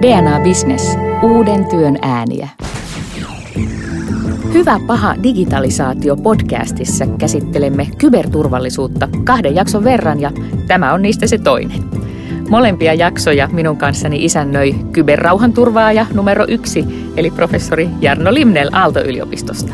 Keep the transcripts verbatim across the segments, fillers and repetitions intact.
D N A Business. Uuden työn ääniä. Hyvä paha digitalisaatio podcastissa käsittelemme kyberturvallisuutta kahden jakson verran ja tämä on niistä se toinen. Molempia jaksoja minun kanssani isännöi kyberrauhanturvaaja numero yksi eli professori Jarno Limnéll Aalto-yliopistosta.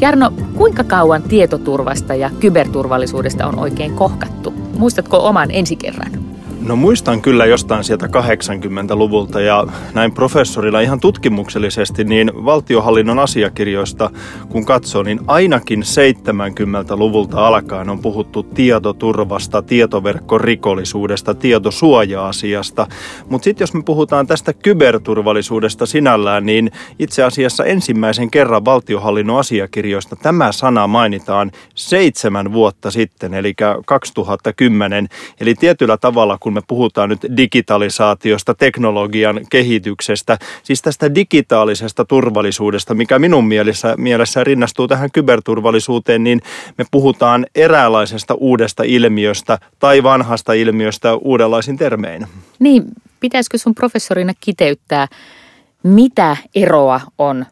Jarno, kuinka kauan tietoturvasta ja kyberturvallisuudesta on oikein kohkattu? Muistatko oman ensi kerran? No muistan kyllä jostain sieltä kahdeksankymmentäluvulta ja näin professorilla ihan tutkimuksellisesti niin valtiohallinnon asiakirjoista kun katsoo, niin ainakin seitsemänkymmentäluvulta alkaen on puhuttu tietoturvasta, tietoverkkorikollisuudesta, tietosuoja-asiasta. Mutta sitten jos me puhutaan tästä kyberturvallisuudesta sinällään, niin itse asiassa ensimmäisen kerran valtiohallinnon asiakirjoista tämä sana mainitaan seitsemän vuotta sitten, eli kaksituhattakymmenen, eli tietyllä tavalla kun me puhutaan nyt digitalisaatiosta, teknologian kehityksestä, siis tästä digitaalisesta turvallisuudesta, mikä minun mielessä, mielessä rinnastuu tähän kyberturvallisuuteen, niin me puhutaan eräänlaisesta uudesta ilmiöstä tai vanhasta ilmiöstä uudenlaisin termein. Niin, pitäisikö sun professorina kiteyttää, mitä eroa on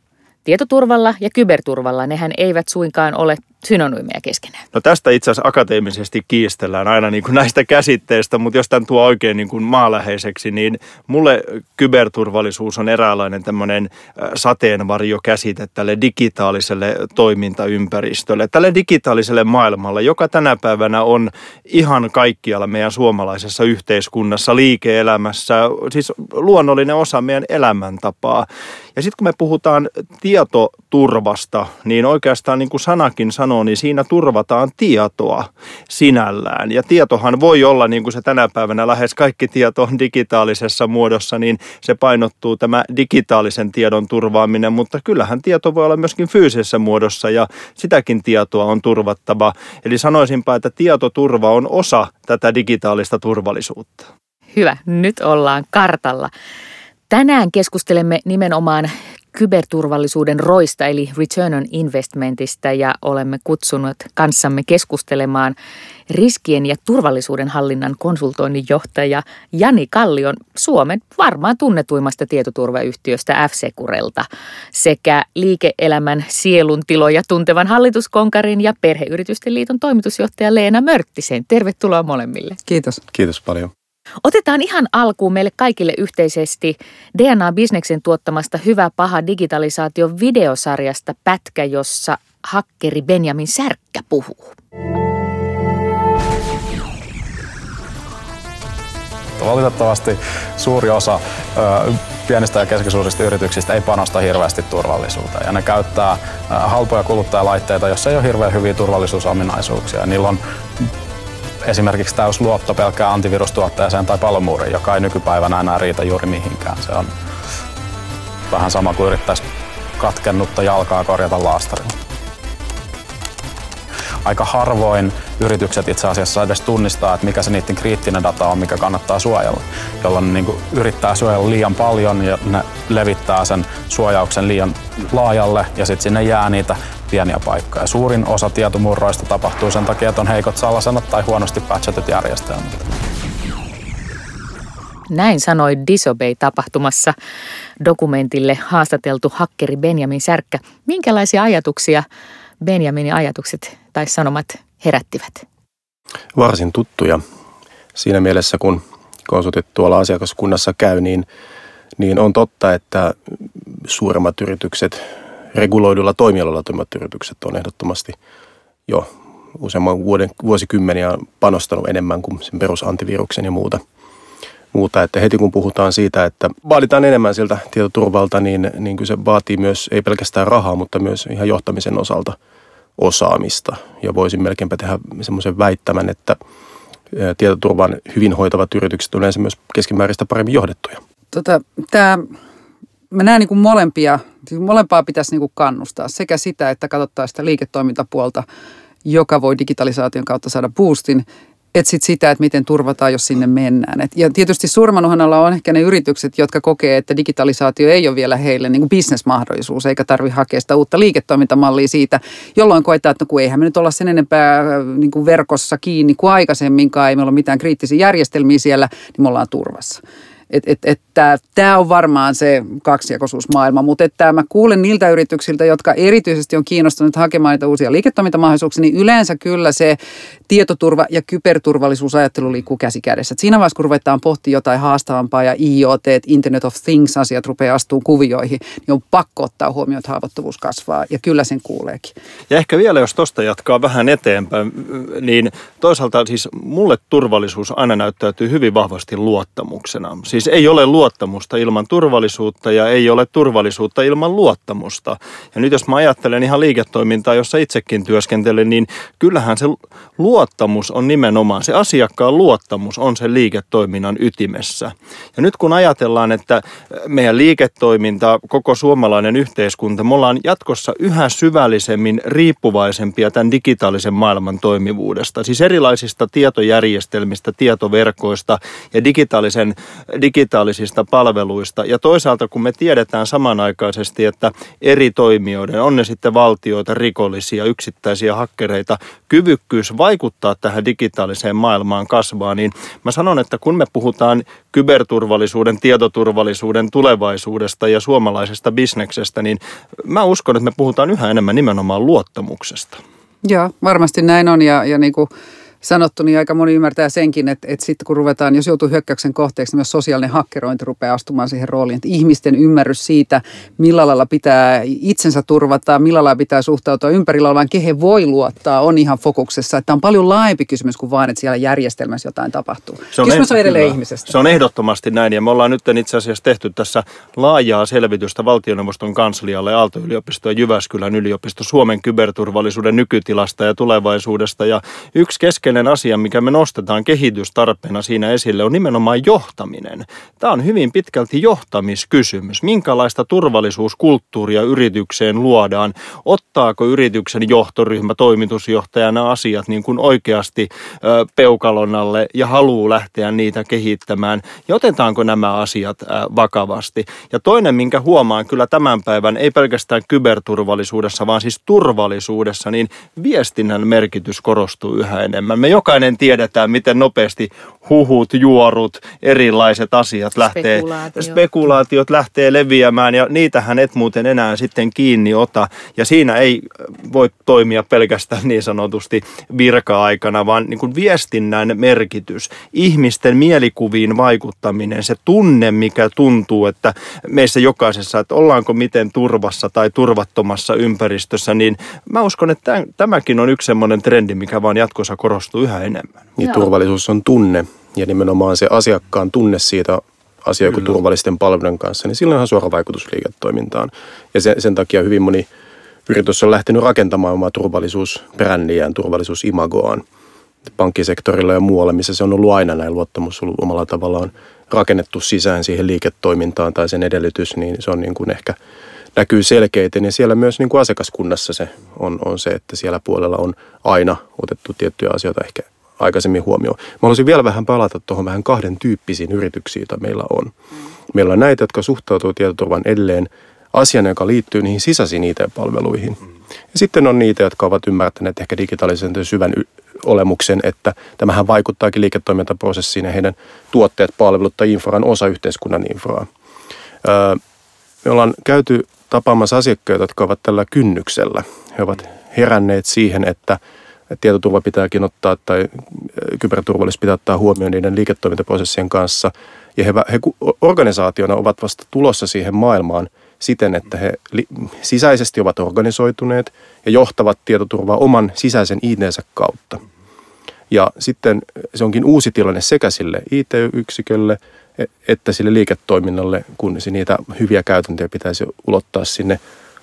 tietoturvalla ja kyberturvalla? Nehän eivät suinkaan ole synonyymeja keskenään. No tästä itse asiassa akateemisesti kiistellään aina niin kuin näistä käsitteistä, mutta jos tämän tuo oikein niin kuin maaläheiseksi, niin mulle kyberturvallisuus on eräänlainen tämmöinen sateenvarjokäsite tälle digitaaliselle toimintaympäristölle, tälle digitaaliselle maailmalle, joka tänä päivänä on ihan kaikkialla meidän suomalaisessa yhteiskunnassa, liike-elämässä, siis luonnollinen osa meidän elämäntapaa. Ja sitten kun me puhutaan tietoturvasta, niin oikeastaan niin kuin sanakin sanoo, niin siinä turvataan tietoa sinällään. Ja tietohan voi olla, niin kuin se tänä päivänä lähes kaikki tieto on digitaalisessa muodossa, niin se painottuu tämä digitaalisen tiedon turvaaminen, mutta kyllähän tieto voi olla myöskin fyysisessä muodossa ja sitäkin tietoa on turvattava. Eli sanoisinpa, että tietoturva on osa tätä digitaalista turvallisuutta. Hyvä, nyt ollaan kartalla. Tänään keskustelemme nimenomaan kyberturvallisuuden roista eli return on investmentistä ja olemme kutsunut kanssamme keskustelemaan riskien ja turvallisuuden hallinnan konsultoinnin johtaja Jani Kallion Suomen varmaan tunnetuimmasta tietoturvayhtiöstä F-Securelta sekä liike-elämän sieluntiloja tuntevan hallituskonkarin ja perheyritysten liiton toimitusjohtaja Leena Mörttisen. Tervetuloa molemmille. Kiitos. Kiitos paljon. Otetaan ihan alkuun meille kaikille yhteisesti D N A Businessen tuottamasta Hyvä paha digitalisaation videosarjasta pätkä, jossa hakkeri Benjamin Särkkä puhuu. Valitettavasti suuri osa ö, pienistä ja keskisuurista yrityksistä ei panosta hirveästi turvallisuuteen. Ja ne käyttää ö, halpoja kuluttajalaitteita, joissa ei ole hirveän hyviä turvallisuusominaisuuksia. Ja niillä on esimerkiksi täys luotto pelkkään antivirustuotteeseen tai palomuuriin, joka ei nykypäivänä enää riitä juuri mihinkään. Se on vähän sama kuin yrittäisi katkennutta jalkaa korjata laastarilla. Aika harvoin yritykset itse asiassa edes tunnistaa, että mikä se niiden kriittinen data on, mikä kannattaa suojella, jolloin ne yrittää suojella liian paljon ja ne levittää sen suojauksen liian laajalle ja sitten sinne jää niitä pieniä paikkoja. Suurin osa tietomurroista tapahtuu sen takia, että on heikot salasanat tai huonosti patchatyt järjestelmät. Näin sanoi Disobey-tapahtumassa dokumentille haastateltu hakkeri Benjamin Särkkä. Minkälaisia ajatuksia Benjaminin ajatukset tai sanomat herättivät? Varsin tuttuja. Siinä mielessä, kun konsultit tuolla asiakaskunnassa käy, niin, niin on totta, että suuremmat yritykset, reguloidulla toimialoilla toimivat yritykset on ehdottomasti jo useamman vuoden, vuosikymmeniä panostanut enemmän kuin sen perusantiviruksen ja muuta. muuta. Että heti kun puhutaan siitä, että vaaditaan enemmän siltä tietoturvalta, niin, niin kyllä se vaatii myös, ei pelkästään rahaa, mutta myös ihan johtamisen osalta osaamista. Ja voisin melkeinpä tehdä semmoisen väittämän, että tietoturvan hyvin hoitavat yritykset on yleensä myös keskimääräistä paremmin johdettuja. Tota, tää... Mä näen niin kuin molempia, molempaa pitäisi niin kuin kannustaa sekä sitä, että katsotaan sitä liiketoimintapuolta, joka voi digitalisaation kautta saada boostin, että sitten sitä, että miten turvataan, jos sinne mennään. Et, ja tietysti surmanuhan alla on ehkä ne yritykset, jotka kokee, että digitalisaatio ei ole vielä heille niin kuin bisnesmahdollisuus, eikä tarvitse hakea sitä uutta liiketoimintamallia siitä, jolloin koetaan, että no kun eihän me nyt olla sen enempää niin kuin verkossa kiinni kuin aikaisemminkaan, ei meillä ole mitään kriittisiä järjestelmiä siellä, niin me ollaan turvassa. Että et, et, että tämä on varmaan se kaksijakoisuusmaailma, mutta että mä kuulen niiltä yrityksiltä, jotka erityisesti on kiinnostuneet hakemaan niitä uusia liiketoimintamahdollisuuksia, niin yleensä kyllä se tietoturva- ja kyberturvallisuusajattelu liikkuu käsi kädessä. Et siinä vaiheessa, kun ruvetaan pohtimaan jotain haastavampaa ja I O T, Internet of Things-asiat rupeaa astumaan kuvioihin, niin on pakko ottaa huomioon, että haavoittuvuus kasvaa ja kyllä sen kuuleekin. Ja ehkä vielä, jos tuosta jatkaa vähän eteenpäin, niin toisaalta siis mulle turvallisuus aina näyttäytyy hyvin vahvasti luottamuksena. Siis ei ole luottamusta ilman turvallisuutta ja ei ole turvallisuutta ilman luottamusta. Ja nyt jos mä ajattelen ihan liiketoimintaa, jossa itsekin työskentelen, niin kyllähän se luottamus on nimenomaan, se asiakkaan luottamus on se liiketoiminnan ytimessä. Ja nyt kun ajatellaan, että meidän liiketoiminta, koko suomalainen yhteiskunta, me ollaan jatkossa yhä syvällisemmin riippuvaisempia tämän digitaalisen maailman toimivuudesta. Siis erilaisista tietojärjestelmistä, tietoverkoista ja digitaalisen, digitaalisista palveluista. Ja toisaalta kun me tiedetään samanaikaisesti, että eri toimijoiden, on ne sitten valtioita, rikollisia, yksittäisiä hakkereita, kyvykkyys vaikuttaa tähän digitaaliseen maailmaan kasvaa, niin mä sanon, että kun me puhutaan kyberturvallisuuden, tietoturvallisuuden tulevaisuudesta ja suomalaisesta bisneksestä, niin mä uskon, että me puhutaan yhä enemmän nimenomaan luottamuksesta. Joo, varmasti näin on ja, ja niin kuin sanottu, niin aika moni ymmärtää senkin, että, että sitten kun ruvetaan, jos joutuu hyökkäyksen kohteeksi, niin myös sosiaalinen hakkerointi rupeaa astumaan siihen rooliin. Että ihmisten ymmärrys siitä, millä lailla pitää itsensä turvata, millä lailla pitää suhtautua ympärillä olevaan, kehen voi luottaa, on ihan fokuksessa. Tämä on paljon laajempi kysymys kuin vaan, että siellä järjestelmässä jotain tapahtuu. Se on kysymys on edelleen ihmisestä. Se on ehdottomasti näin ja me ollaan nyt itse asiassa tehty tässä laajaa selvitystä valtioneuvoston kanslialle, Aalto-yliopisto ja Jyväskylän yliopisto Suomen kyberturvallisuuden nykytilasta ja tulevaisuudesta ja yksi keskeinen asia, mikä me nostetaan kehitystarpeena siinä esille, on nimenomaan johtaminen. Tämä on hyvin pitkälti johtamiskysymys. Minkälaista turvallisuuskulttuuria yritykseen luodaan? Ottaako yrityksen johtoryhmä toimitusjohtajana asiat niin kuin oikeasti ö, peukalon alle ja haluaa lähteä niitä kehittämään? Ja otetaanko nämä asiat ö, vakavasti? Ja toinen, minkä huomaan kyllä tämän päivän, ei pelkästään kyberturvallisuudessa, vaan siis turvallisuudessa, niin viestinnän merkitys korostuu yhä enemmän. Me jokainen tiedetään, miten nopeasti huhut, juorut, erilaiset asiat lähtee, Spekulaatio. spekulaatiot lähtee leviämään ja niitähän et muuten enää sitten kiinni ota. Ja siinä ei voi toimia pelkästään niin sanotusti virka-aikana, vaan niin kuin viestinnän merkitys, ihmisten mielikuviin vaikuttaminen, se tunne, mikä tuntuu, että meissä jokaisessa, että ollaanko miten turvassa tai turvattomassa ympäristössä, niin mä uskon, että tämäkin on yksi semmoinen trendi, mikä vaan jatkossa korostuu. Yhä enemmän. Niin turvallisuus on tunne ja nimenomaan se asiakkaan tunne siitä asiaa kuin turvallisten palveluiden kanssa, niin sillä on suora vaikutus liiketoimintaan. Ja sen, sen takia hyvin moni yritys on lähtenyt rakentamaan omaa turvallisuusbrändiään, turvallisuusimagoaan pankkisektorilla ja muualla, missä se on ollut aina näin luottamus ollut omalla tavallaan rakennettu sisään siihen liiketoimintaan tai sen edellytys, niin se on niin kuin ehkä näkyy selkeiten ja siellä myös niin kuin asiakaskunnassa se on, on se, että siellä puolella on aina otettu tiettyjä asioita ehkä aikaisemmin huomioon. Mä haluaisin vielä vähän palata tuohon vähän kahden tyyppisiin yrityksiin, joita meillä on. Meillä on näitä, jotka suhtautuu tietoturvan edelleen asiana, joka liittyy niihin sisäisiin I T-palveluihin. Ja sitten on niitä, jotka ovat ymmärtäneet ehkä digitaalisen syvän y- olemuksen, että tämähän vaikuttaakin liiketoimintaprosessiin ja heidän tuotteet, palvelut tai infra on osa yhteiskunnan infraa. Öö, me ollaan käyty tapaamassa asiakkaita, jotka ovat tällä kynnyksellä. He ovat heränneet siihen, että tietoturva pitääkin ottaa tai kyberturvallisuus pitää ottaa huomioon niiden liiketoimintaprosessien kanssa. Ja he, he organisaationa ovat vasta tulossa siihen maailmaan siten, että he li, sisäisesti ovat organisoituneet ja johtavat tietoturvaa oman sisäisen I T:nsä kautta. Ja sitten se onkin uusi tilanne sekä sille I T-yksikölle, että sille liiketoiminnalle, kun niitä hyviä käytäntöjä pitäisi ulottaa sinne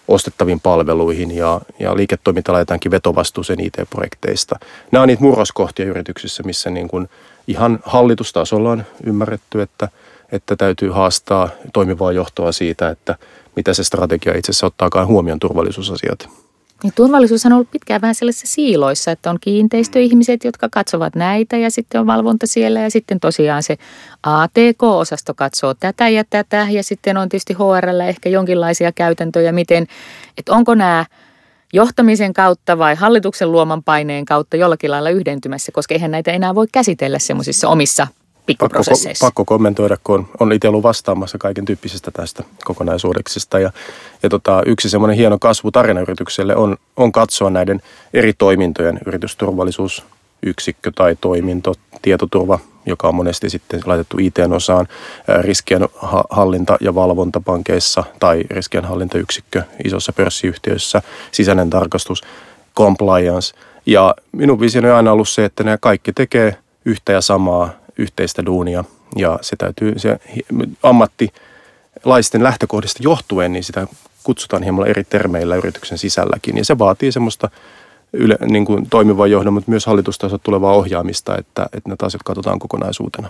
ostettaviin palveluihin ja, ja liiketoiminta laitetaankin vetovastuuseen I T-projekteista. Nämä on niitä murroskohtia yrityksissä, missä niin kuin ihan hallitustasolla on ymmärretty, että, että täytyy haastaa toimivaa johtoa siitä, että mitä se strategia itse asiassa ottaakaan huomioon turvallisuusasiat. Niin turvallisuus on ollut pitkään vähän sellaisissa siiloissa, että on kiinteistöihmiset, jotka katsovat näitä ja sitten on valvonta siellä ja sitten tosiaan se A T K-osasto katsoo tätä ja tätä ja sitten on tietysti H R:llä ehkä jonkinlaisia käytäntöjä, miten, että onko nämä johtamisen kautta vai hallituksen luoman paineen kautta jollakin lailla yhdentymässä, koska eihän näitä enää voi käsitellä semmoisissa omissa pikkuprosesseissa? Pakko, pakko kommentoida, kun on, on itse ollut vastaamassa kaiken tyyppisestä tästä kokonaisuudeksista. Ja, ja tota, yksi semmoinen hieno kasvutarina yritykselle on, on katsoa näiden eri toimintojen yritysturvallisuusyksikkö tai toiminto, tietoturva, joka on monesti sitten laitettu I T-osaan, riskienhallinta ja valvonta pankeissa tai riskienhallintayksikkö isossa pörssiyhtiöissä, sisäinen tarkastus, compliance. Ja minun visioni on aina ollut se, että nämä kaikki tekee yhtä ja samaa yhteistä duunia, ja se täytyy se ammattilaisten lähtökohdista johtuen, niin sitä kutsutaan hieman eri termeillä yrityksen sisälläkin, ja se vaatii semmoista yle, niin kuin toimivaa johdon, mutta myös hallitustasolta tulevaa ohjaamista, että, että ne taas katsotaan kokonaisuutena.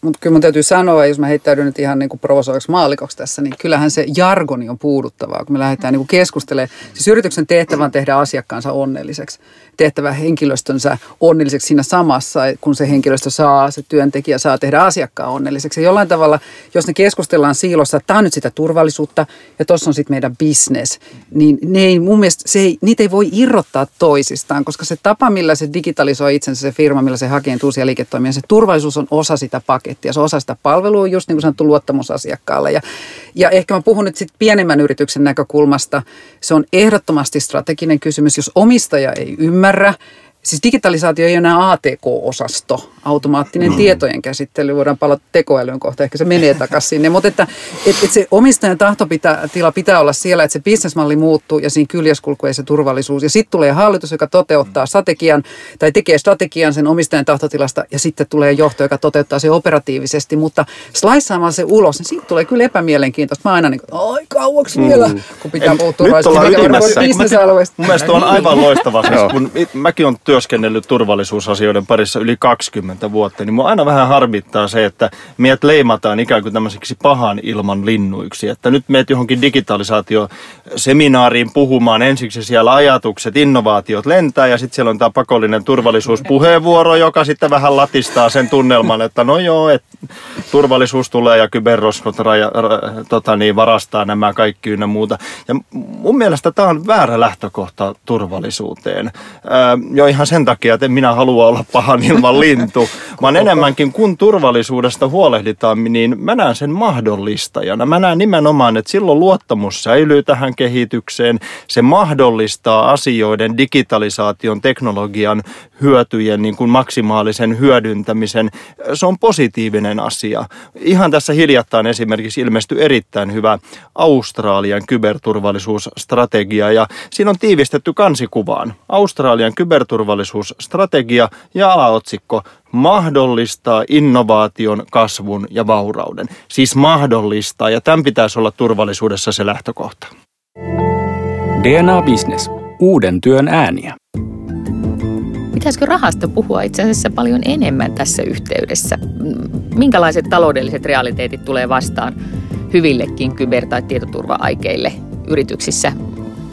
Mutta kyllä mun täytyy sanoa, jos mä heittäydyn nyt ihan niinku provosoiksi maallikoksi tässä, niin kyllähän se jargoni on puuduttavaa, kun me lähdetään niinku keskustelemaan. Siis yrityksen tehtävä on tehdä asiakkaansa onnelliseksi, tehtävä henkilöstönsä onnelliseksi siinä samassa, kun se henkilöstö saa, se työntekijä saa tehdä asiakkaan onnelliseksi. Ja jollain tavalla, jos ne keskustellaan siilossa, että tämä on nyt sitä turvallisuutta ja tuossa on sitten meidän business, niin ne ei, mun mielestä se ei, niitä ei voi irrottaa toisistaan, koska se tapa, millä se digitalisoi itsensä, se firma, millä se hakee uusia liiketoimia, se turvallisuus on osa sitä pakettia. Ja se on osa sitä palvelua, just niin kuin sanottu, luottamusasiakkaalle. Ja, ja ehkä mä puhun nyt sitten pienemmän yrityksen näkökulmasta. Se on ehdottomasti strateginen kysymys, jos omistaja ei ymmärrä. Siis digitalisaatio ei ole enää A T K-osasto, automaattinen mm. tietojen käsittely. Voidaan palata tekoälyyn kohta, ehkä se menee takaisin sinne. Mutta että et, et se omistajan tahtotila pitää olla siellä, että se bisnesmalli muuttuu ja siinä kyljeskulku ei se turvallisuus. Ja sitten tulee hallitus, joka toteuttaa strategian tai tekee strategian sen omistajan tahtotilasta, ja sitten tulee johto, joka toteuttaa se operatiivisesti. Mutta slaissaamaan se ulos, niin siitä tulee kyllä epämielenkiintoista. Mä aina niin kuin, ai kauaksi vielä, mm. kun pitää puhua turvallisuudesta. Nyt ollaan ytimessä. Mun mielestä on aivan loistavaa, kun mäkin on työ. työskennellyt turvallisuusasioiden parissa yli kaksikymmentä vuotta, niin minua aina vähän harmittaa se, että meidät leimataan ikään kuin tämmöiseksi pahan ilman linnuiksi. Että nyt meet johonkin digitalisaatioseminaariin puhumaan, ensiksi siellä ajatukset, innovaatiot lentää, ja sitten siellä on tämä pakollinen turvallisuuspuheenvuoro, joka sitten vähän latistaa sen tunnelman, että no joo, et turvallisuus tulee ja kyberroskot raja, ra, tota niin, varastaa nämä kaikki ynnä muuta. Ja mun mielestä tämä on väärä lähtökohta turvallisuuteen. Öö, jo ihan sen takia, että minä haluan olla pahan ilman lintu, vaan enemmänkin kun turvallisuudesta huolehditaan, niin mä näen sen mahdollistajana. Mä näen nimenomaan, että silloin luottamus säilyy tähän kehitykseen. Se mahdollistaa asioiden, digitalisaation, teknologian hyötyjen niin kuin maksimaalisen hyödyntämisen. Se on positiivinen asia. Ihan tässä hiljattain esimerkiksi ilmestyi erittäin hyvä Australian kyberturvallisuusstrategia, ja siinä on tiivistetty kansikuvaan. Australian kyberturvallisuusstrategia ja alaotsikko mahdollistaa innovaation, kasvun ja vaurauden. Siis mahdollistaa, ja tämän pitäisi olla turvallisuudessa se lähtökohta. D N A Business. Uuden työn ääniä. Pitäisikö rahasta puhua itse asiassa paljon enemmän tässä yhteydessä? Minkälaiset taloudelliset realiteetit tulee vastaan hyvillekin kyber- tai tietoturva-aikeille yrityksissä,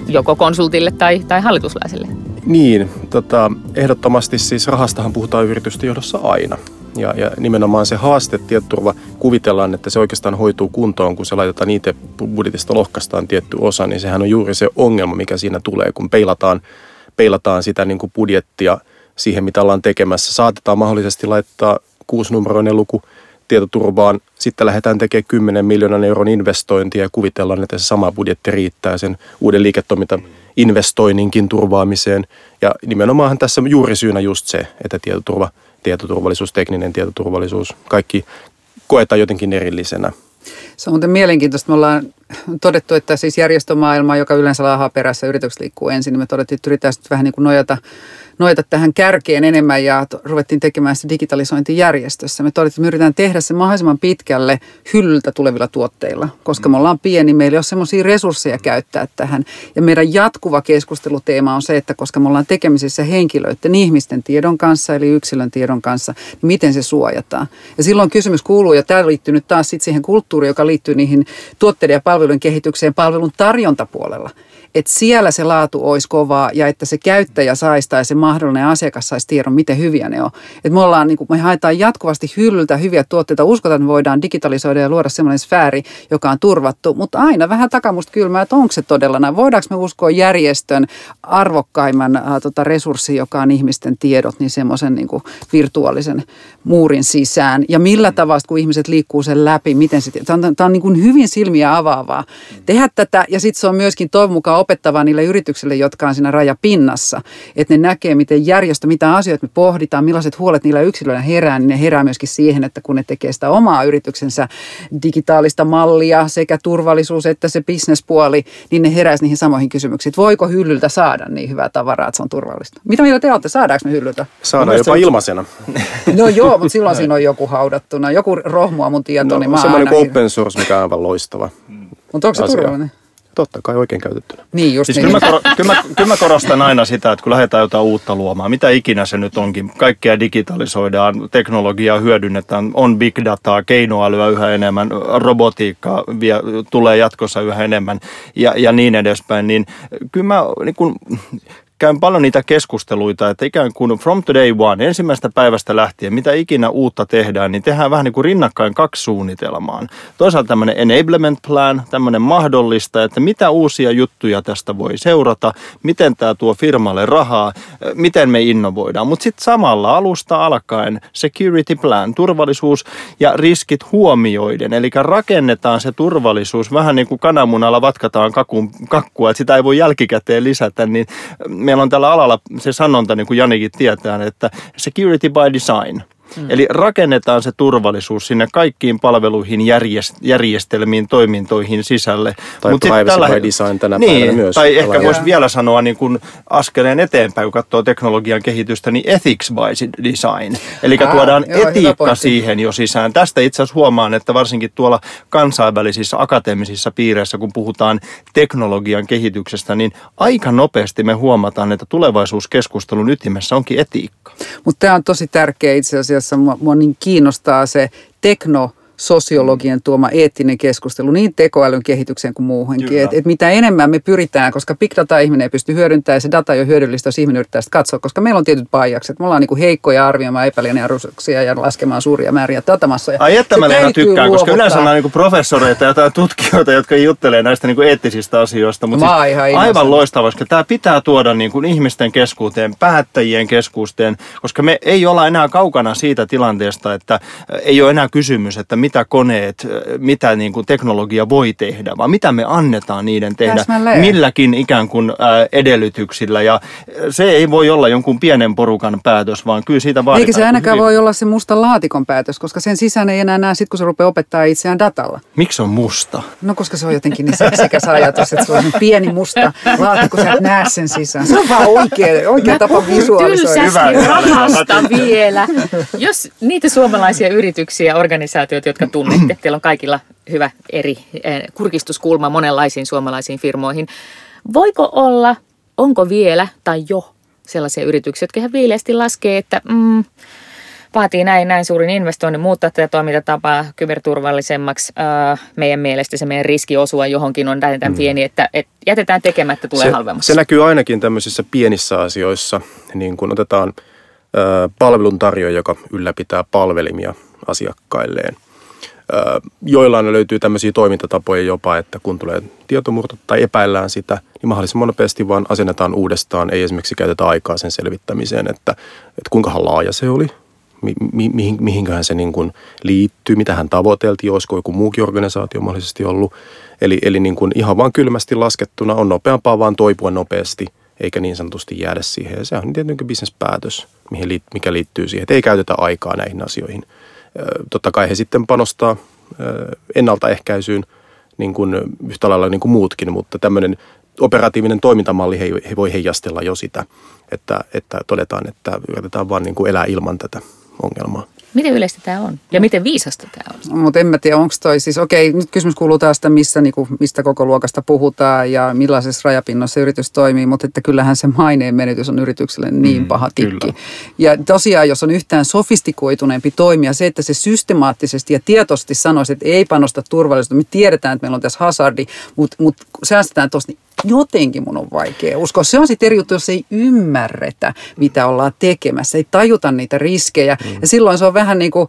joko konsultille tai, tai hallituslaiselle? Niin, tota, ehdottomasti siis rahastahan puhutaan yritysten johdossa aina. Ja, ja nimenomaan se haaste, tietoturva, kuvitellaan, että se oikeastaan hoituu kuntoon, kun se laitetaan itse budjetista lohkaistaan tietty osa, niin sehän on juuri se ongelma, mikä siinä tulee, kun peilataan, peilataan sitä niin kuin budjettia siihen, mitä ollaan tekemässä. Saatetaan mahdollisesti laittaa kuusinumeroinen luku tietoturvaan, sitten lähdetään tekemään kymmenen miljoonan euron investointia ja kuvitellaan, että se sama budjetti riittää sen uuden liiketoimintaan. Investoinninkin turvaamiseen, ja nimenomaan tässä juurisyynä just se, että tietoturva, tietoturvallisuus, tekninen tietoturvallisuus, kaikki koetaan jotenkin erillisenä. Se on muuten mielenkiintoista. Me ollaan todettu, että siis järjestömaailma, joka yleensä laahaa perässä, yritykset liikkuu ensin, niin me todettiin, että yritetään nyt vähän niin kuin nojata, nojata tähän kärkeen enemmän, ja ruvettiin tekemään sitä digitalisointijärjestössä. Me todettiin, että me yritetään tehdä se mahdollisimman pitkälle hyllyltä tulevilla tuotteilla, koska me ollaan pieni, meillä ei ole semmoisia resursseja käyttää tähän. Ja meidän jatkuva keskusteluteema on se, että koska me ollaan tekemisissä henkilöiden, ihmisten tiedon kanssa, eli yksilön tiedon kanssa, niin miten se suojataan. Ja silloin kysymys kuuluu, ja tämä liittyy nyt taas sitten siihen kulttuuriin, joka liittyy niihin tuotteiden ja palvelujen kehitykseen palvelun tarjontapuolella. että siellä se laatu olisi kovaa ja että se käyttäjä saisi tai se mahdollinen asiakas saisi tiedon, miten hyviä ne on. Et me, ollaan, niin kun me haetaan jatkuvasti hyllyltä hyviä tuotteita, uskotaan, että me voidaan digitalisoida ja luoda sellainen sfääri, joka on turvattu, mutta aina vähän takamusta kylmää, että onko se todella näin. Voidaanko me uskoa järjestön arvokkaimman äh, tota, resurssin, joka on ihmisten tiedot, niin semmoisen niin kuin virtuaalisen muurin sisään ja millä tavalla, kun ihmiset liikkuu sen läpi, miten se, tämä on, tämä on niin kuin hyvin silmiä avaavaa tehdä tätä ja sitten se on myöskin toivon mukaan opettavaa niille yrityksille, jotka on siinä rajapinnassa, että ne näkee, miten järjestö, mitä asioita me pohditaan, millaiset huolet niillä yksilöillä herää, niin ne herää myöskin siihen, että kun ne tekee sitä omaa yrityksensä digitaalista mallia, sekä turvallisuus että se bisnespuoli, niin ne heräisi niihin samoihin kysymyksiin, voiko hyllyltä saada niin hyvää tavaraa, että se on turvallista. Mitä meillä te olette, saadaanko me hyllyltä? Saadaan jopa ilmaisena. No joo, mutta silloin siinä on joku haudattuna, joku rohmua mun tietoni. No, niin mä semmoinen aina... open source, mikä on aivan loistava. Mutta onko se asia turvallinen? Totta kai oikein käytettynä. Niin, just siis niin. Kyllä mä, kor- kyllä, mä, kyllä mä korostan aina sitä, että kun lähdetään jotain uutta luomaan, mitä ikinä se nyt onkin, kaikkea digitalisoidaan, teknologiaa hyödynnetään, on big dataa, keinoälyä yhä enemmän, robotiikkaa vie, tulee jatkossa yhä enemmän ja, ja niin edespäin, niin kyllä mä niin kun, käyn paljon niitä keskusteluita, että ikään kuin from today one, ensimmäisestä päivästä lähtien, mitä ikinä uutta tehdään, niin tehdään vähän niin kuin rinnakkain kaksi suunnitelmaa. Toisaalta tämmöinen enablement plan, tämmöinen mahdollista, että mitä uusia juttuja tästä voi seurata, miten tämä tuo firmalle rahaa, miten me innovoidaan. Mutta sitten samalla alusta alkaen security plan, turvallisuus ja riskit huomioiden, eli rakennetaan se turvallisuus vähän niin kuin kananmunalla vatkataan kakun, kakkua, että sitä ei voi jälkikäteen lisätä, niin meillä on tällä alalla se sanonta, niin kuin Janikin tietää, että security by design. Mm. Eli rakennetaan se turvallisuus sinne kaikkiin palveluihin, järjestelmiin, toimintoihin sisälle. Tai Mut privacy tällä... by design tänä niin, päivänä myös. Tai ehkä ja. Voisi vielä sanoa niin kun askeleen eteenpäin, kun katsoo teknologian kehitystä, niin ethics by design. Eli ah, tuodaan joo, etiikka siihen jo sisään. Tästä itse asiassa huomaan, että varsinkin tuolla kansainvälisissä akateemisissa piireissä, kun puhutaan teknologian kehityksestä, niin aika nopeasti me huomataan, että tulevaisuuskeskustelun ytimessä onkin etiikka. Mutta tämä on tosi tärkeä itse asiassa. Mua niin kiinnostaa se teknososiologien tuoma eettinen keskustelu niin tekoälyn kehitykseen kuin muuhenkin. Että et mitä enemmän me pyritään, koska big data-ihminen ei pysty hyödyntämään ja se data ei ole hyödyllistä, jos ihminen yrittää sitä katsoa, koska meillä on tietyt pajakset. Me ollaan niinku heikkoja arvioimaan epälineaarisuuksia ja laskemaan suuria määriä datamassoja. Ai että mä Leena tykkään, luovuttaa. Koska yleensä on niinku professoreita ja tutkijoita, jotka juttelee näistä niinku eettisistä asioista. Mutta siis ihan aivan innostunut. Loistava, koska tämä pitää tuoda niinku ihmisten keskuuteen, päättäjien keskuuteen, koska me ei olla enää kaukana siitä tilanteesta, että ei ole enää kysymys, että mitä koneet, mitä niin kuin teknologia voi tehdä, vaan mitä me annetaan niiden tehdä milläkin ikään kuin edellytyksillä. Ja se ei voi olla jonkun pienen porukan päätös, vaan kyllä siitä vaaditaan. Eikä se ainakaan hyvin. Voi olla se mustan laatikon päätös, koska sen sisään ei enää näe, sit kun se rupeaa opettaa itseään datalla. Miksi on musta? No koska se on jotenkin niin seksikäs ajatus, että se on pieni musta laatikko, sä et näe sen sisään. Se on vaan oikea, oikea tapa visualisoida. Tylsästi rahasta vielä. Jos niitä suomalaisia yrityksiä ja organisaatioita, jotka tunnette. Teillä on kaikilla hyvä eri kurkistuskulma monenlaisiin suomalaisiin firmoihin. Voiko olla, onko vielä tai jo sellaisia yrityksiä, jotka ihan viileästi laskee, että mm, vaatii näin, näin suurin investoinnin muuttaa tätä toimintatapaa kyberturvallisemmaksi. Äh, meidän mielestä se meidän riski osua johonkin on näin tämän pieni, että et jätetään tekemättä, tulee se, halvemmaksi. Se näkyy ainakin tämmöisissä pienissä asioissa, niin kun otetaan äh, palveluntarjoaja, joka ylläpitää palvelimia asiakkailleen. Joillain löytyy tämmöisiä toimintatapoja jopa, että kun tulee tietomurto tai epäillään sitä, niin mahdollisimman nopeasti vaan asennetaan uudestaan. Ei esimerkiksi käytetä aikaa sen selvittämiseen, että, että kuinkahan laaja se oli, mi, mi, mi, mihinköhän se niin kuin liittyy, mitä hän tavoiteltiin, olisiko joku muukin organisaatio mahdollisesti ollut. Eli, eli niin kuin ihan vaan kylmästi laskettuna on nopeampaa vaan toipua nopeasti, eikä niin sanotusti jäädä siihen. Ja sehän on tietenkin bisnespäätös, mikä liittyy siihen, että ei käytetä aikaa näihin asioihin. Totta kai he sitten panostaa ennaltaehkäisyyn niin kuin yhtä lailla niin kuin muutkin, mutta tämmöinen operatiivinen toimintamalli he, he voi heijastella jo sitä, että, että todetaan, että yritetään vaan niin kuin elää ilman tätä ongelmaa. Miten yleistä tämä on? Ja miten viisasta tämä on? No, mutta en mä tiedä, onko toi siis, okei, nyt kysymys kuuluu tästä, missä, niin kuin, mistä koko luokasta puhutaan ja millaisessa rajapinnassa yritys toimii, mutta että kyllähän se maineen menetys on yritykselle niin mm, paha tikki. Kyllä. Ja tosiaan, jos on yhtään sofistikoituneempi toimija, se, että se systemaattisesti ja tietoisesti sanoisi, että ei panosta turvallisuutta, me tiedetään, että meillä on tässä hazardi, mutta, mutta säästetään tuosta, niin jotenkin mun on vaikea uskoa. Se on sitten eri juttu, jos ei ymmärretä, mitä ollaan tekemässä, ei tajuta niitä riskejä. Mm. Ja silloin se on vähän niin kuin,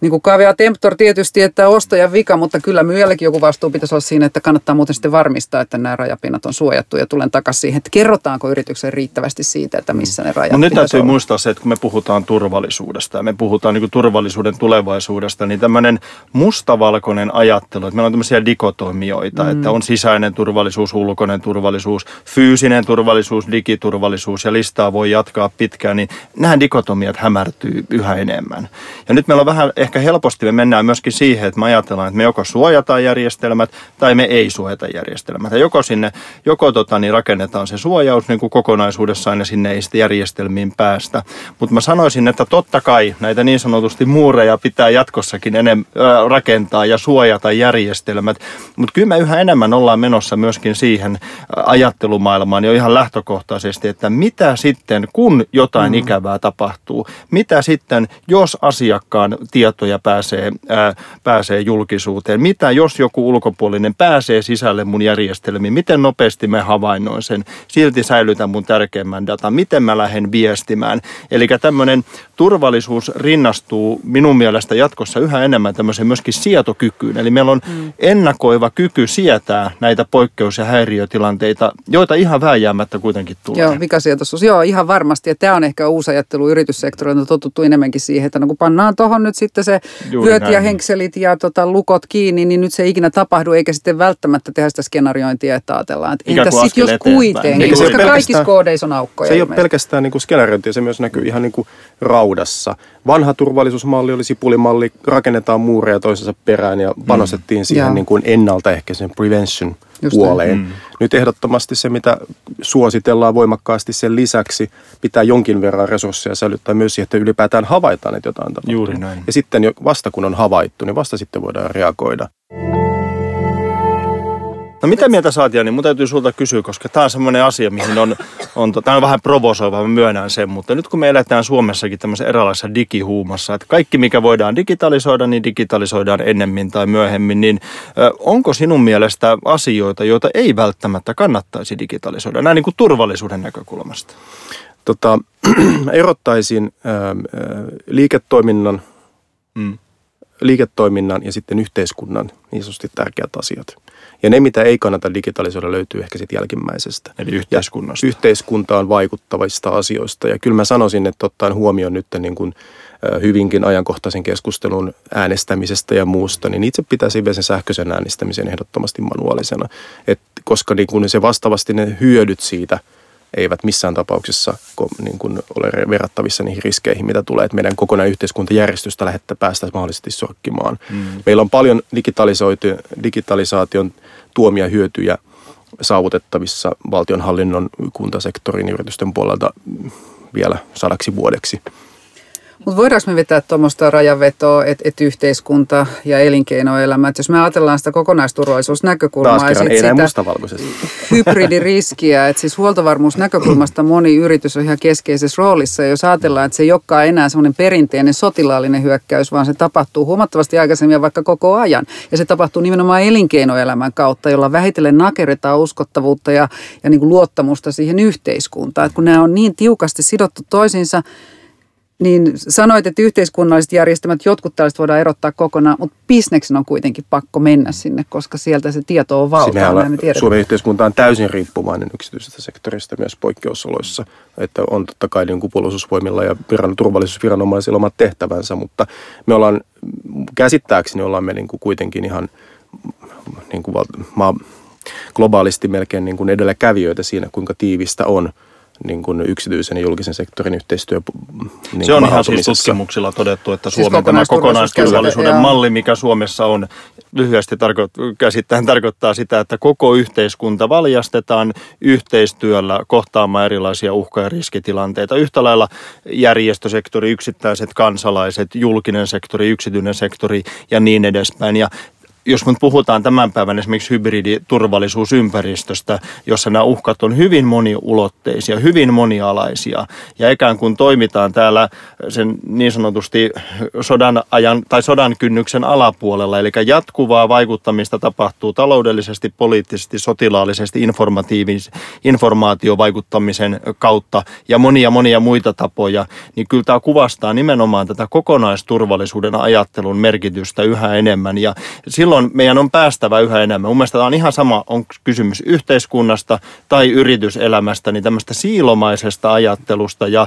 niin kuin kaavea temptor tietysti, että ostajan vika, mutta kyllä myyjälläkin joku vastuu pitäisi olla siinä, että kannattaa muuten sitten varmistaa, että nämä rajapinnat on suojattu. Ja tulen takaisin siihen, että kerrotaanko yrityksen riittävästi siitä, että missä ne rajat no, pitäisi nyt täytyy olla. Muistaa se, että kun me puhutaan turvallisuudesta ja me puhutaan niin kuin turvallisuuden tulevaisuudesta, niin tämmöinen mustavalkoinen ajattelu, että meillä on tämmöisiä dikotomioita, mm. että on sisäinen turvallisuus, ulkoinen turvallisuus, fyysinen turvallisuus, digiturvallisuus ja listaa voi jatkaa pitkään, niin nämä dikotomiat hämärtyy yhä enemmän. Ja nyt meillä on vähän ehkä helposti me mennään myöskin siihen, että me ajatellaan, että me joko suojataan järjestelmät tai me ei suojata järjestelmät. Ja joko sinne, joko tota, niin rakennetaan se suojaus niin kuin kokonaisuudessaan ja sinne ei järjestelmiin päästä. Mutta mä sanoisin, että totta kai näitä niin sanotusti muureja pitää jatkossakin enem, ää, rakentaa ja suojata järjestelmät. Mutta kyllä me yhä enemmän ollaan menossa myöskin siihen ajattelumaailmaan jo ihan lähtökohtaisesti, että mitä sitten, kun jotain mm-hmm. ikävää tapahtuu, mitä sitten, jos asiakkaan tietää, tietoja pääsee, ää, pääsee julkisuuteen. Mitä jos joku ulkopuolinen pääsee sisälle mun järjestelmiin? Miten nopeasti mä havainnoin sen? Silti säilytän mun tärkeimmän datan. Miten mä lähden viestimään? Eli tämmöinen turvallisuus rinnastuu minun mielestä jatkossa yhä enemmän tämmöiseen myöskin sietokykyyn. Eli meillä on mm. ennakoiva kyky sietää näitä poikkeus- ja häiriötilanteita, joita ihan vääjäämättä kuitenkin tulee. Joo, vikasietoisuus. Joo, ihan varmasti. Ja tämä on ehkä uusi ajattelu yrityssektorilla. On totuttu enemmänkin siihen, että no kun pannaan tuohon nyt sitten se vyöt ja henkselit ja tota, lukot kiinni, niin nyt se ei ikinä tapahdu, eikä sitten välttämättä tehdä sitä skenariointia, että ajatellaan, että entäs sitten jos kuitenkin, koska kaikissa koodeissa on aukkoja. Se ei ole pelkästään niin kuin skenariointia, se myös näkyy ihan niin kuin raudassa. Vanha turvallisuusmalli oli sipulimalli, rakennetaan muureja toisensa perään ja panostettiin mm. siihen niin kuin ennaltaehkäisen prevention puoleen. Mm. Nyt ehdottomasti se, mitä suositellaan voimakkaasti sen lisäksi, pitää jonkin verran resursseja säilyttää myös siihen, että ylipäätään havaitaan, että jotain tapahtuu. Juuri näin. Ja sitten vasta kun on havaittu, niin vasta sitten voidaan reagoida. No mitä mieltä sä oot, Jani? Mun täytyy sulta kysyä, koska tää on semmoinen asia, mihin on, on, tää on vähän provosoiva, mä myönnän sen, mutta nyt kun me eletään Suomessakin tämmöisessä erilaisessa digihuumassa, että kaikki mikä voidaan digitalisoida, niin digitalisoidaan ennemmin tai myöhemmin, niin onko sinun mielestä asioita, joita ei välttämättä kannattaisi digitalisoida, näin niin kuin turvallisuuden näkökulmasta? Tota, erottaisin ää, liiketoiminnan, mm. liiketoiminnan ja sitten yhteiskunnan niin sanotusti tärkeät asiat. Ja ne, mitä ei kannata digitalisoida, löytyy ehkä sitten jälkimmäisestä. Eli yhteiskunnasta. Ja yhteiskuntaan vaikuttavista asioista. Ja kyllä mä sanoisin, että ottaen huomioon nyt niin kuin hyvinkin ajankohtaisen keskustelun äänestämisestä ja muusta, niin itse pitäisi sen sähköisen äänestämisen ehdottomasti manuaalisena. Et koska niin kuin se vastaavasti ne hyödyt siitä eivät missään tapauksessa niin kuin ole verrattavissa niihin riskeihin, mitä tulee, että meidän kokonainen yhteiskuntajärjestystä lähdettä päästäisiin mahdollisesti sorkkimaan. Mm. Meillä on paljon digitalisaation tuomia hyötyjä saavutettavissa valtionhallinnon, kuntasektorin ja yritysten puolelta vielä sadaksi vuodeksi. Mutta voidaanko me vetää tuommoista rajanvetoa, että et yhteiskunta ja elinkeinoelämä, että jos me ajatellaan sitä kokonaisturvallisuusnäkökulmaa ja sit sitä hybridiriskiä, että siis huoltovarmuusnäkökulmasta moni yritys on ihan keskeisessä roolissa, ja jos ajatellaan, että se ei olekaan enää semmoinen perinteinen sotilaallinen hyökkäys, vaan se tapahtuu huomattavasti aikaisemmin ja vaikka koko ajan, ja se tapahtuu nimenomaan elinkeinoelämän kautta, jolla vähitellen nakerretaan uskottavuutta ja, ja niin kuin luottamusta siihen yhteiskuntaan, että kun nämä on niin tiukasti sidottu toisiinsa, niin sanoit, että yhteiskunnalliset järjestelmät, jotkut tällaiset voidaan erottaa kokonaan, mutta bisneksen on kuitenkin pakko mennä sinne, koska sieltä se tieto on valtaan. Suomen yhteiskunta on täysin riippuvainen yksityisestä sektorista myös poikkeusoloissa. Että on totta kai niin kuin puolustusvoimilla ja viran, turvallisuusviranomaisilla omat tehtävänsä, mutta me ollaan, käsittääkseni ollaan me niin kuin kuitenkin ihan niin kuin maa, globaalisti melkein niin kuin edelläkävijöitä siinä, kuinka tiivistä on niin kuin yksityisen ja julkisen sektorin yhteistyö. Niin se on ihan siis tutkimuksilla todettu, että Suomen siis tämä kokonaisturvallisuuden malli, mikä Suomessa on, lyhyesti tarko- käsittäen tarkoittaa sitä, että koko yhteiskunta valjastetaan yhteistyöllä kohtaamaan erilaisia uhka- ja riskitilanteita. Yhtä lailla järjestösektori, yksittäiset kansalaiset, julkinen sektori, yksityinen sektori ja niin edespäin. Ja jos me puhutaan tämän päivän esimerkiksi hybriditurvallisuusympäristöstä, jossa nämä uhkat on hyvin moniulotteisia, hyvin monialaisia, ja ikään kuin toimitaan täällä sen niin sanotusti sodan ajan tai sodan kynnyksen alapuolella, eli jatkuvaa vaikuttamista tapahtuu taloudellisesti, poliittisesti, sotilaallisesti, informatiivis, informaatiovaikuttamisen kautta ja monia monia muita tapoja, niin kyllä tämä kuvastaa nimenomaan tätä kokonaisturvallisuuden ajattelun merkitystä yhä enemmän, ja silloin meidän on päästävä yhä enemmän. Mun mielestä tämä on ihan sama, on kysymys yhteiskunnasta tai yrityselämästä, niin tämmöistä siilomaisesta ajattelusta. Ja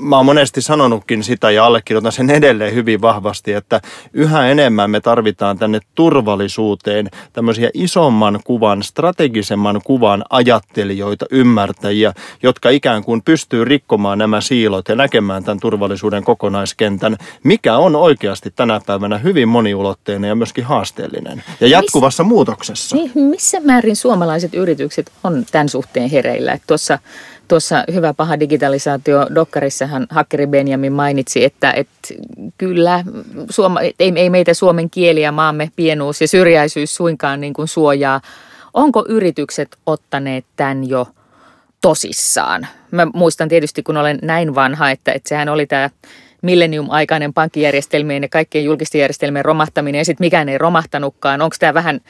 mä oon monesti sanonutkin sitä ja allekirjoitan sen edelleen hyvin vahvasti, että yhä enemmän me tarvitaan tänne turvallisuuteen tämmöisiä isomman kuvan, strategisemman kuvan ajattelijoita, ymmärtäjiä, jotka ikään kuin pystyy rikkomaan nämä siilot ja näkemään tämän turvallisuuden kokonaiskentän, mikä on oikeasti tänä päivänä hyvin moniulotteinen ja myöskin haasteellinen ja jatkuvassa Mis, muutoksessa. Niin, missä määrin suomalaiset yritykset on tämän suhteen hereillä? Että tuossa, tuossa Hyvä Paha Digitalisaatio dokkarissahan hakkeri Benjamin mainitsi, että et kyllä suoma, et ei, ei meitä suomen kieli ja maamme pienuus ja syrjäisyys suinkaan niin kuin suojaa. Onko yritykset ottaneet tämän jo tosissaan? Mä muistan tietysti, kun olen näin vanha, että, että sehän oli tämä millennium-aikainen pankkijärjestelmien ja kaikkien julkisten järjestelmien romahtaminen, ja sitten mikään ei romahtanutkaan. Onko tämä vähän,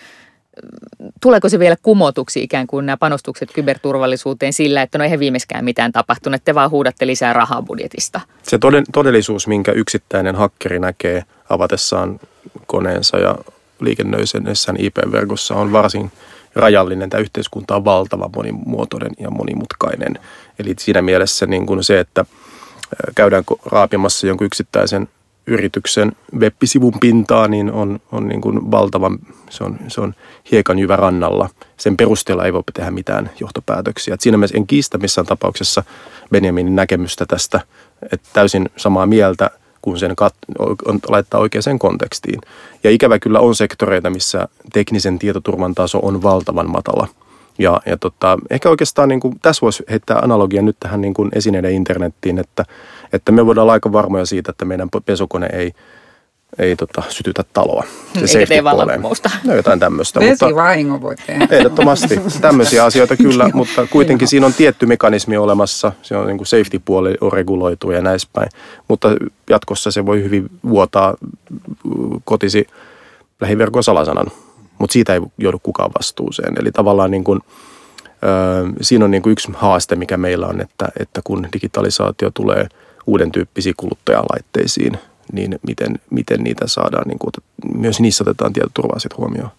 tuleeko se vielä kumotuksi ikään kuin nämä panostukset kyberturvallisuuteen sillä, että no eihän viimeiskään mitään tapahtunut, te vaan huudatte lisää rahaa budjetista? Se todellisuus, minkä yksittäinen hakkeri näkee avatessaan koneensa ja liikennöisennessään I P-verkossa, on varsin rajallinen. Tämä yhteiskunta on valtava monimuotoinen ja monimutkainen. Eli siinä mielessä niin kuin se, että käydäänkö raapimassa jonkun yksittäisen yrityksen web-sivun pintaa, niin on, on niin kuin valtavan, se on, se on hiekanjyvä rannalla. Sen perusteella ei voi tehdä mitään johtopäätöksiä. Et siinä mielessä en kiistä missään tapauksessa Benjaminin näkemystä tästä, että täysin samaa mieltä, kun sen kat- on, laittaa oikeaan kontekstiin. Ja ikävä kyllä on sektoreita, missä teknisen tietoturvan taso on valtavan matala. Ja, ja tota, ehkä oikeastaan niin kuin, tässä voisi heittää analogia nyt tähän niin kuin esineiden internettiin, että, että me voidaan olla aika varmoja siitä, että meidän pesukone ei, ei tota, sytytä taloa. Se eikä tee vallankumousta. No jotain tämmöistä. Vesivahingon voi tehdä. Ehdottomasti. Tämmöisiä asioita kyllä, mutta kuitenkin siinä on tietty mekanismi olemassa. Se on niin kuin safety-puoli on reguloitu ja näin päin. Mutta jatkossa se voi hyvin vuotaa kotisi lähiverkon salasanan. Mutta siitä ei joudu kukaan vastuuseen. Eli tavallaan niin kun, ö, siinä on niin kun yksi haaste, mikä meillä on, että, että kun digitalisaatio tulee uuden tyyppisiin kuluttajalaitteisiin, niin miten, miten niitä saadaan, niin kun, myös niissä otetaan tietoturva-asiat huomioon.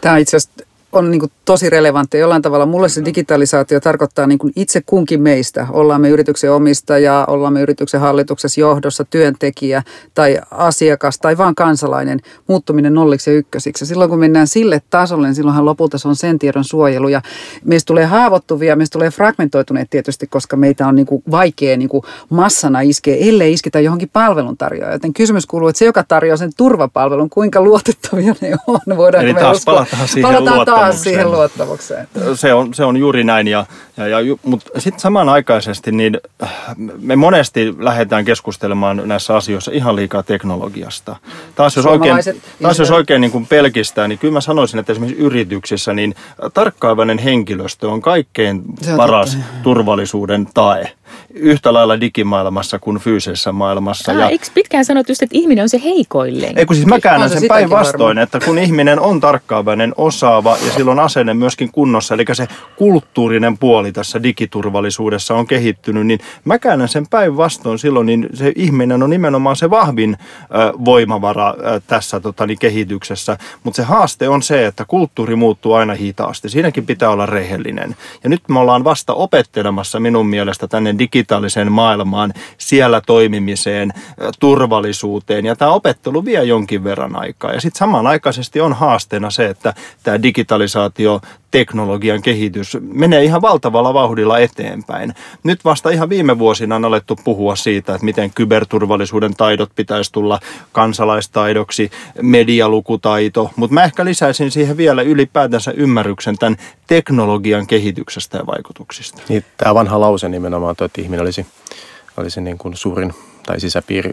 Tämä itse asiassa on niin kun tosi relevantti jollain tavalla. Mulle se digitalisaatio tarkoittaa niin kun itse kunkin meistä. Ollaan me yrityksen omistajaa, ollaan me yrityksen hallituksessa, johdossa, työntekijä tai asiakas tai vaan kansalainen. Muuttuminen nolliksi ja ykkösiksi. Silloin kun mennään sille tasolle, niin silloinhan lopulta se on sen tiedon suojelu. Ja meistä tulee haavoittuvia, meistä tulee fragmentoituneet tietysti, koska meitä on niin kun vaikea niin kun massana iskeä, ellei iskitä johonkin palveluntarjoajan. Joten kysymys kuuluu, että se, joka tarjoaa sen turvapalvelun, kuinka luotettavia ne on. Voidaan Eli taas uskoa? palataan siihen palataan luottamukseen. siihen luottamukseen. Se on, se on juuri näin, ja, ja, ja, mutta sitten samanaikaisesti niin me monesti lähdetään keskustelemaan näissä asioissa ihan liikaa teknologiasta. Taas jos oikein, taas jos oikein niin kuin pelkistää, niin kyllä mä sanoisin, että esimerkiksi yrityksissä niin tarkkaavainen henkilöstö on kaikkein on paras totta. turvallisuuden tae. Yhtä lailla digimaailmassa kuin fyysisessä maailmassa. Aa, ja eikö pitkään sanottu, että ihminen on se heikoilleen? Ei, kun siis mä käännän sen päinvastoin, että kun ihminen on tarkkaavainen, osaava ja silloin asenne myöskin kunnossa, eli se kulttuurinen puoli tässä digiturvallisuudessa on kehittynyt, niin mä käännän sen päinvastoin silloin, niin se ihminen on nimenomaan se vahvin äh, voimavara äh, tässä tota, niin kehityksessä, mutta se haaste on se, että kulttuuri muuttuu aina hitaasti. Siinäkin pitää olla rehellinen. Ja nyt me ollaan vasta opettelemassa minun mielestä tänne digitaaliseen maailmaan, siellä toimimiseen, turvallisuuteen, ja tämä opettelu vie jonkin verran aikaa. Ja sitten samanaikaisesti on haasteena se, että tämä digitalisaatio, teknologian kehitys menee ihan valtavalla vauhdilla eteenpäin. Nyt vasta ihan viime vuosina on alettu puhua siitä, että miten kyberturvallisuuden taidot pitäisi tulla kansalaistaidoksi, medialukutaito, mutta mä ehkä lisäisin siihen vielä ylipäätänsä ymmärryksen tämän teknologian kehityksestä ja vaikutuksista. Niin, tämä vanha lause nimenomaan, että ihminen olisi, olisi niin kuin suurin tai sisäpiiri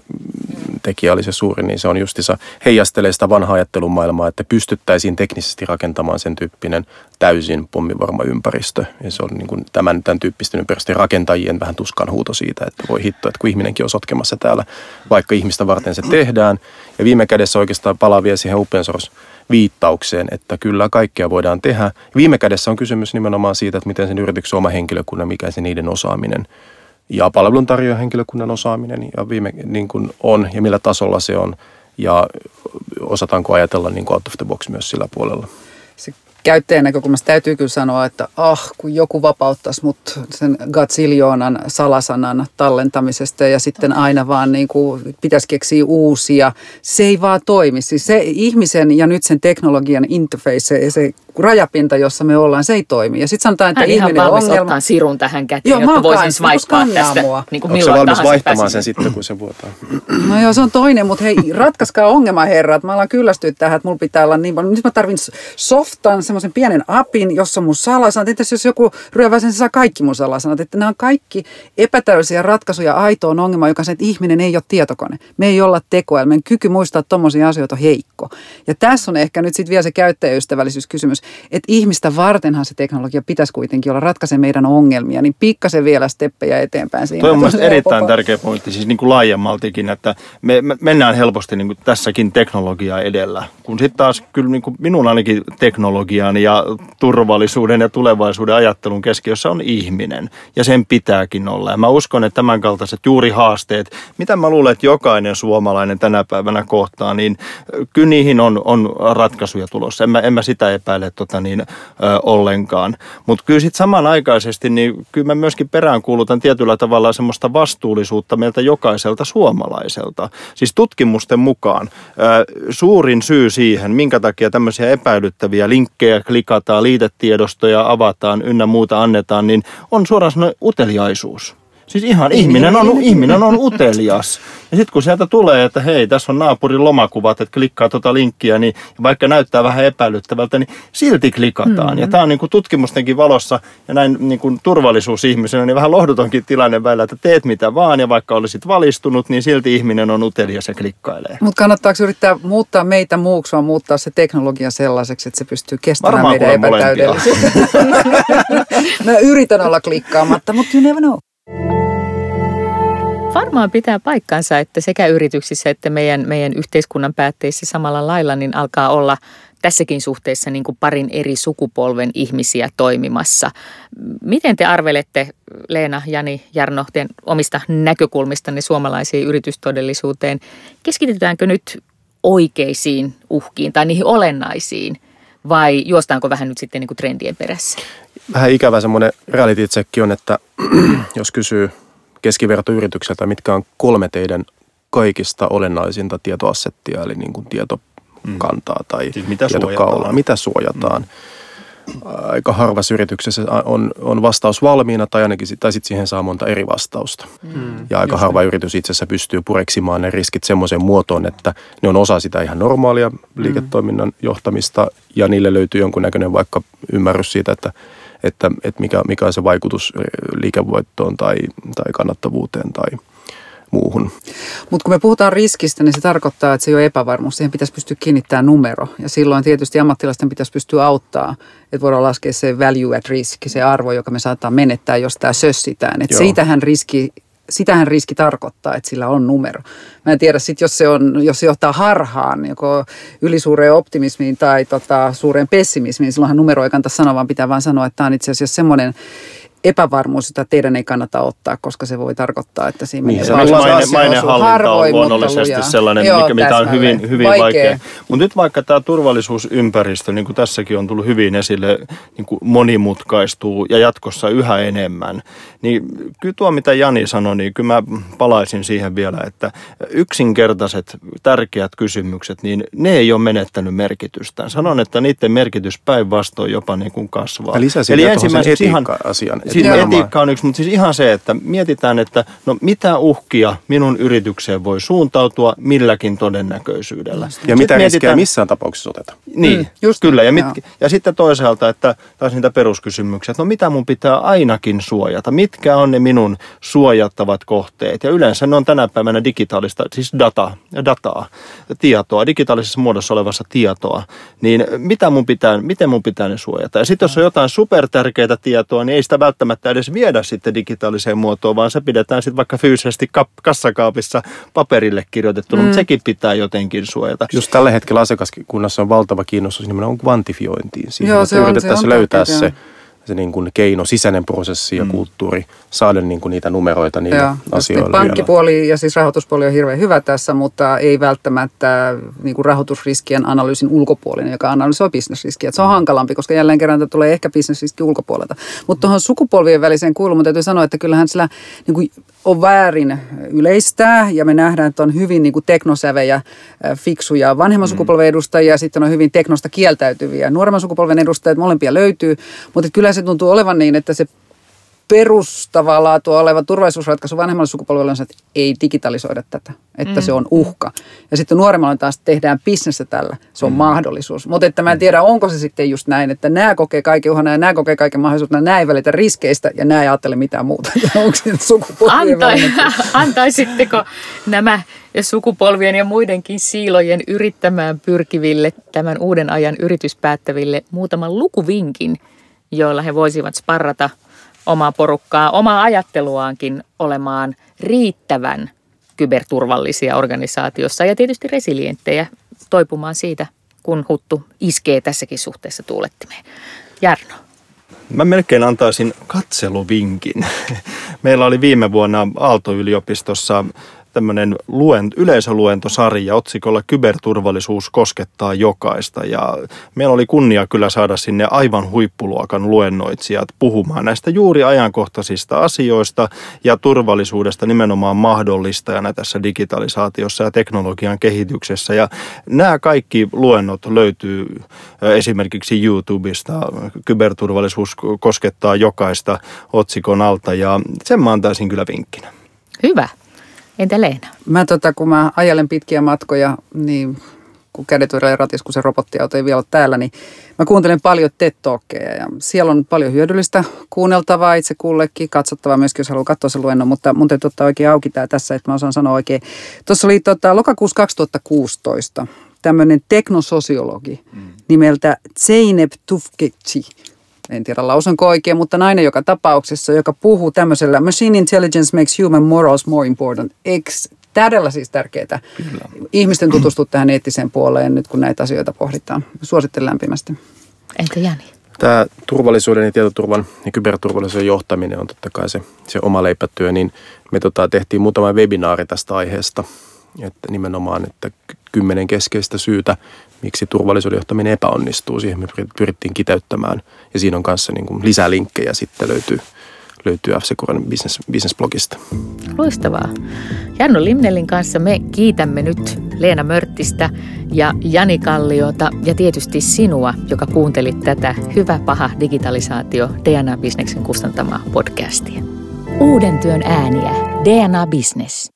tekijä oli se suuri, niin se on justiinsa heijastelee sitä vanhaa ajattelun maailmaa, että pystyttäisiin teknisesti rakentamaan sen tyyppinen täysin pomminvarma ympäristö. Ja se on niin kuin tämän, tämän tyyppisten ympäristön rakentajien vähän tuskan huuto siitä, että voi hitto, että kun ihminenkin on sotkemassa täällä, vaikka ihmistä varten se tehdään. Ja viime kädessä oikeastaan palaa vielä siihen open source viittaukseen, että kyllä kaikkea voidaan tehdä. Viime kädessä on kysymys nimenomaan siitä, että miten sen yrityksen oma henkilökunnan, mikä se niiden osaaminen ja palveluntarjoajan henkilökunnan osaaminen ja viime, niin kuin on ja millä tasolla se on ja osataanko ajatella niin kuin out of the box myös sillä puolella. Se käyttäjän näkökulmasta täytyy kyllä sanoa, että ah, kun joku vapauttaisi mut sen gatsiljoonan salasanan tallentamisesta ja sitten aina vaan niin kuin pitäisi keksiä uusia. Se ei vaan toimi. Siis se ihmisen ja nyt sen teknologian interface, se rajapinta, jossa me ollaan, se ei toimi. Ja sitten sanotaan, että ihminen on ongelma. Hän ihan valmis ottaa sirun tähän käteen, joo, jotta voisin swipeaa tästä. Niin kuin onko se valmis vaihtamaan sen sitten, kun se vuotaa? No joo, se on toinen, mutta hei, ratkaiskaa ongelma, herrat. Mä alan kyllästyä tähän, että mulla pitää olla niin paljon. Nyt mä tarvin softan, semmoisen pienen apin, jossa on mun salasanat. Entäs jos joku ryövää sen, se saa kaikki mun salasanat. Että nämä on kaikki epätäydellisiä ratkaisuja aitoon ongelmaan, joka se, että ihminen ei ole tietokone. Me ei olla tekoäly. Meidän kyky muistaa tommosia asioita on heikko. Ja tässä on ehkä nyt sitten vielä se käyttäjäystävällisyyskysymys. Että ihmistä vartenhan se teknologia pitäisi kuitenkin olla ratkaisee meidän ongelmia, niin pikkasen vielä steppejä eteenpäin siinä. Tuo on mielestäni erittäin tärkeä pointti, siis niin kuin laajemmaltikin, että me mennään helposti niin kuin tässäkin teknologiaa edellä, kun sitten taas kyllä niin kuin minun ainakin teknologian ja turvallisuuden ja tulevaisuuden ajattelun keskiössä on ihminen, ja sen pitääkin olla. Ja mä uskon, että tämän kaltaiset juuri haasteet, mitä mä luulen, että jokainen suomalainen tänä päivänä kohtaa, niin kyllä niihin on, on ratkaisuja tulossa, en mä, en mä sitä epäile Tota niin, ö, ollenkaan. Mutta kyllä sitten samanaikaisesti, niin kyllä mä myöskin peräänkuulutan tietyllä tavalla semmoista vastuullisuutta meiltä jokaiselta suomalaiselta. Siis tutkimusten mukaan ö, suurin syy siihen, minkä takia tämmöisiä epäilyttäviä linkkejä klikataan, liitetiedostoja avataan ynnä muuta annetaan, niin on suoraan sanoen uteliaisuus. Siis ihan ihminen on, ihminen on utelias. Ja sitten kun sieltä tulee, että hei, tässä on naapurin lomakuvat, että klikkaa tuota linkkiä, niin vaikka näyttää vähän epäilyttävältä, niin silti klikataan. Mm-hmm. Ja tämä on niin kuin tutkimustenkin valossa ja näin niin kuin turvallisuusihmisenä, niin vähän lohdutonkin tilanne välillä, että teet mitä vaan ja vaikka olisit valistunut, niin silti ihminen on utelias ja klikkailee. Mutta kannattaako yrittää muuttaa meitä muuksi, vaan muuttaa se teknologia sellaiseksi, että se pystyy kestämään varmaan meidän epätäydellisyyttä? Mä yritän olla klikkaamatta, mutta you never know. Varmaan pitää paikkansa, että sekä yrityksissä että meidän, meidän yhteiskunnan päätteissä samalla lailla niin alkaa olla tässäkin suhteessa niin kuin parin eri sukupolven ihmisiä toimimassa. Miten te arvelette, Leena, Jani, Jarno, teidän omista näkökulmistanne suomalaisiin yritystodellisuuteen? Keskitytäänkö nyt oikeisiin uhkiin tai niihin olennaisiin vai juostaanko vähän nyt sitten niin kuin trendien perässä? Vähän ikävä semmoinen reality check on, että jos kysyy keskivertoyritykseltä, mitkä on kolme teidän kaikista olennaisinta tietoassettia, eli niin kuin tietokantaa mm. tai siis mitä tietokaulaa, suojataan? mitä suojataan. Mm. Aika harvassa yrityksessä on, on vastaus valmiina tai ainakin tai sit siihen saa monta eri vastausta. Mm. Ja aika Just harva niin. yritys itse asiassa pystyy pureksimaan ne riskit semmoiseen muotoon, että ne on osa sitä ihan normaalia liiketoiminnan mm. johtamista ja niille löytyy jonkunnäköinen vaikka ymmärrys siitä, että Että, että mikä, mikä on se vaikutus liikevoittoon tai, tai kannattavuuteen tai muuhun. Mutta kun me puhutaan riskistä, niin se tarkoittaa, että se ei ole epävarmuus. Siihen pitäisi pystyä kiinnittämään numero. Ja silloin tietysti ammattilaisten pitäisi pystyä auttaa, että voidaan laskea se value at risk, se arvo, joka me saattaa menettää, jos tämä sössitään. Että siitähän riski... Sitähän riski tarkoittaa, että sillä on numero. Mä en tiedä, sit jos, se on, jos se johtaa harhaan, joko ylisuureen optimismiin tai tota, suureen pessimismiin, silloinhan numero ei kannata sanoa, vaan pitää vaan sanoa, että tämä on itse asiassa semmoinen epävarmuus, jota teidän ei kannata ottaa, koska se voi tarkoittaa, että siinä menee niin, maineen maine harvoin, on luonnollisesti lujaa. Sellainen, Joo, mikä, mitä on hyvin, hyvin vaikea. vaikea. Mutta nyt vaikka tämä turvallisuusympäristö, niin kuin tässäkin on tullut hyvin esille, niin kuin monimutkaistuu ja jatkossa yhä enemmän, niin kyllä tuo, mitä Jani sanoi, niin kyllä mä palaisin siihen vielä, että yksinkertaiset, tärkeät kysymykset, niin ne ei ole menettänyt merkitystään. Sanon, että niitten merkitys päinvastoin jopa niin kuin kasvaa. Eli ensimmäiset ihan asian. Siinä etiikka on yksi, mutta siis ihan se, että mietitään, että no mitä uhkia minun yritykseen voi suuntautua milläkin todennäköisyydellä. Ja sitten mitä riskejä missään tapauksessa otetaan. Niin, mm, just kyllä. Ja, mit, ja sitten toisaalta, että taas niitä peruskysymyksiä, että no mitä mun pitää ainakin suojata, mitkä on ne minun suojattavat kohteet. Ja yleensä ne on tänä päivänä digitaalista, siis data, dataa, tietoa, digitaalisessa muodossa olevassa tietoa. Niin mitä mun pitää, miten mun pitää ne suojata? Ja sitten jos on jotain supertärkeää tietoa, niin ei sitä välttämättä edes viedä sitten digitaaliseen muotoon, vaan se pidetään sitten vaikka fyysisesti kassakaapissa paperille kirjoitettuna, mm. mutta sekin pitää jotenkin suojata. Just tällä hetkellä asiakaskunnassa on valtava kiinnostus nimenomaan kvantifiointiin siihen, Joo, että se yritettäisiin löytää se, se, se niin kuin keino, sisäinen prosessi ja mm. kulttuuri, saada niin kuin niitä numeroita niillä Joo, asioilla. Pankkipuoli ja siis rahoituspuoli on hirveän hyvä tässä, mutta ei välttämättä niin kuin rahoitusriskien analyysin ulkopuolinen, joka analysoi bisnesriskiä. Se on hankalampi, koska jälleen kerran tulee ehkä bisnesriski ulkopuolelta. Mutta tuohon sukupolvien väliseen kuuluun täytyy sanoa, että kyllähän sillä niin kuin on väärin yleistää, ja me nähdään, että on hyvin niin kuin teknosävejä, fiksuja vanhemman sukupolven edustajia, ja sitten on hyvin teknosta kieltäytyviä nuoremman sukupolven edustajia, molempia löytyy, mutta kyllä se tuntuu olevan niin, että se perustavaa laatua oleva turvallisuusratkaisu vanhemmalle sukupolvelle on se, että ei digitalisoida tätä, että mm. se on uhka. Ja sitten nuoremmalle taas tehdään bisnestä tällä, se on mm. mahdollisuus. Mutta että mä en tiedä, onko se sitten just näin, että nämä kokee kaiken uhana ja nämä kokee kaiken mahdollisuutena, nämä ei välitä riskeistä ja nämä ei ajattele mitään muuta. Ja onko se sukupolvien välillä? Antaisitteko nämä sukupolvien ja muidenkin siilojen yrittämään pyrkiville, tämän uuden ajan yrityspäättäville muutaman lukuvinkin, joilla he voisivat sparrata omaa porukkaa, omaa ajatteluaankin olemaan riittävän kyberturvallisia organisaatiossa ja tietysti resilienttejä toipumaan siitä, kun huttu iskee tässäkin suhteessa tuulettimeen. Jarno. Mä melkein antaisin katseluvinkin. Meillä oli viime vuonna Aalto-yliopistossa tämmöinen luen, yleisöluentosarja otsikolla Kyberturvallisuus koskettaa jokaista. Ja meillä oli kunnia kyllä saada sinne aivan huippuluokan luennoitsijat puhumaan näistä juuri ajankohtaisista asioista ja turvallisuudesta nimenomaan mahdollistajana tässä digitalisaatiossa ja teknologian kehityksessä. Ja nämä kaikki luennot löytyy esimerkiksi YouTubesta. Kyberturvallisuus koskettaa jokaista -otsikon alta, ja sen mä antaisin kyllä vinkkinä. Hyvä. Entä Leena? Mä tota, kun mä ajelen pitkiä matkoja, niin kun kädet yhdellä ratis, kun se robottiauto ei vielä ole täällä, niin mä kuuntelen paljon TED-talkkeja, ja siellä on paljon hyödyllistä kuunneltavaa itse kullekin, katsottavaa myöskin, jos haluaa katsoa se luennon, mutta mun täytyy ottaa oikein auki tää tässä, että mä osaan sanoa oikein. Tuossa oli tota, lokakuussa kaksituhattakuusitoista tämmöinen teknososiologi mm. nimeltä Zeynep Tufekci. En tiedä lausunko oikein, mutta nainen joka tapauksessa, joka puhuu tämmöisellä machine intelligence makes human morals more important. Eks täydellä siis tärkeää. Kyllä. Ihmisten tutustua tähän eettiseen puoleen nyt, kun näitä asioita pohditaan. Suosittelen lämpimästi. Entä Jani? Tämä turvallisuuden ja tietoturvan ja kyberturvallisuuden johtaminen on totta kai se, se oma leipätyö. Niin me tota, tehtiin muutama webinaari tästä aiheesta. Että nimenomaan, että kymmenen keskeistä syytä, miksi turvallisuuden johtaminen epäonnistuu. Siihen me pyrittiin kiteyttämään. Ja siinä on kanssa niin kuin lisää linkkejä sitten löytyy, löytyy F-Securen business, business-blogista. Loistavaa. Jarno Limnellin kanssa me kiitämme nyt Leena Mörttistä ja Jani Kalliota ja tietysti sinua, joka kuuntelit tätä Hyvä Paha Digitalisaatio D N A Businessen kustantamaa podcastia. Uuden työn ääniä D N A Business.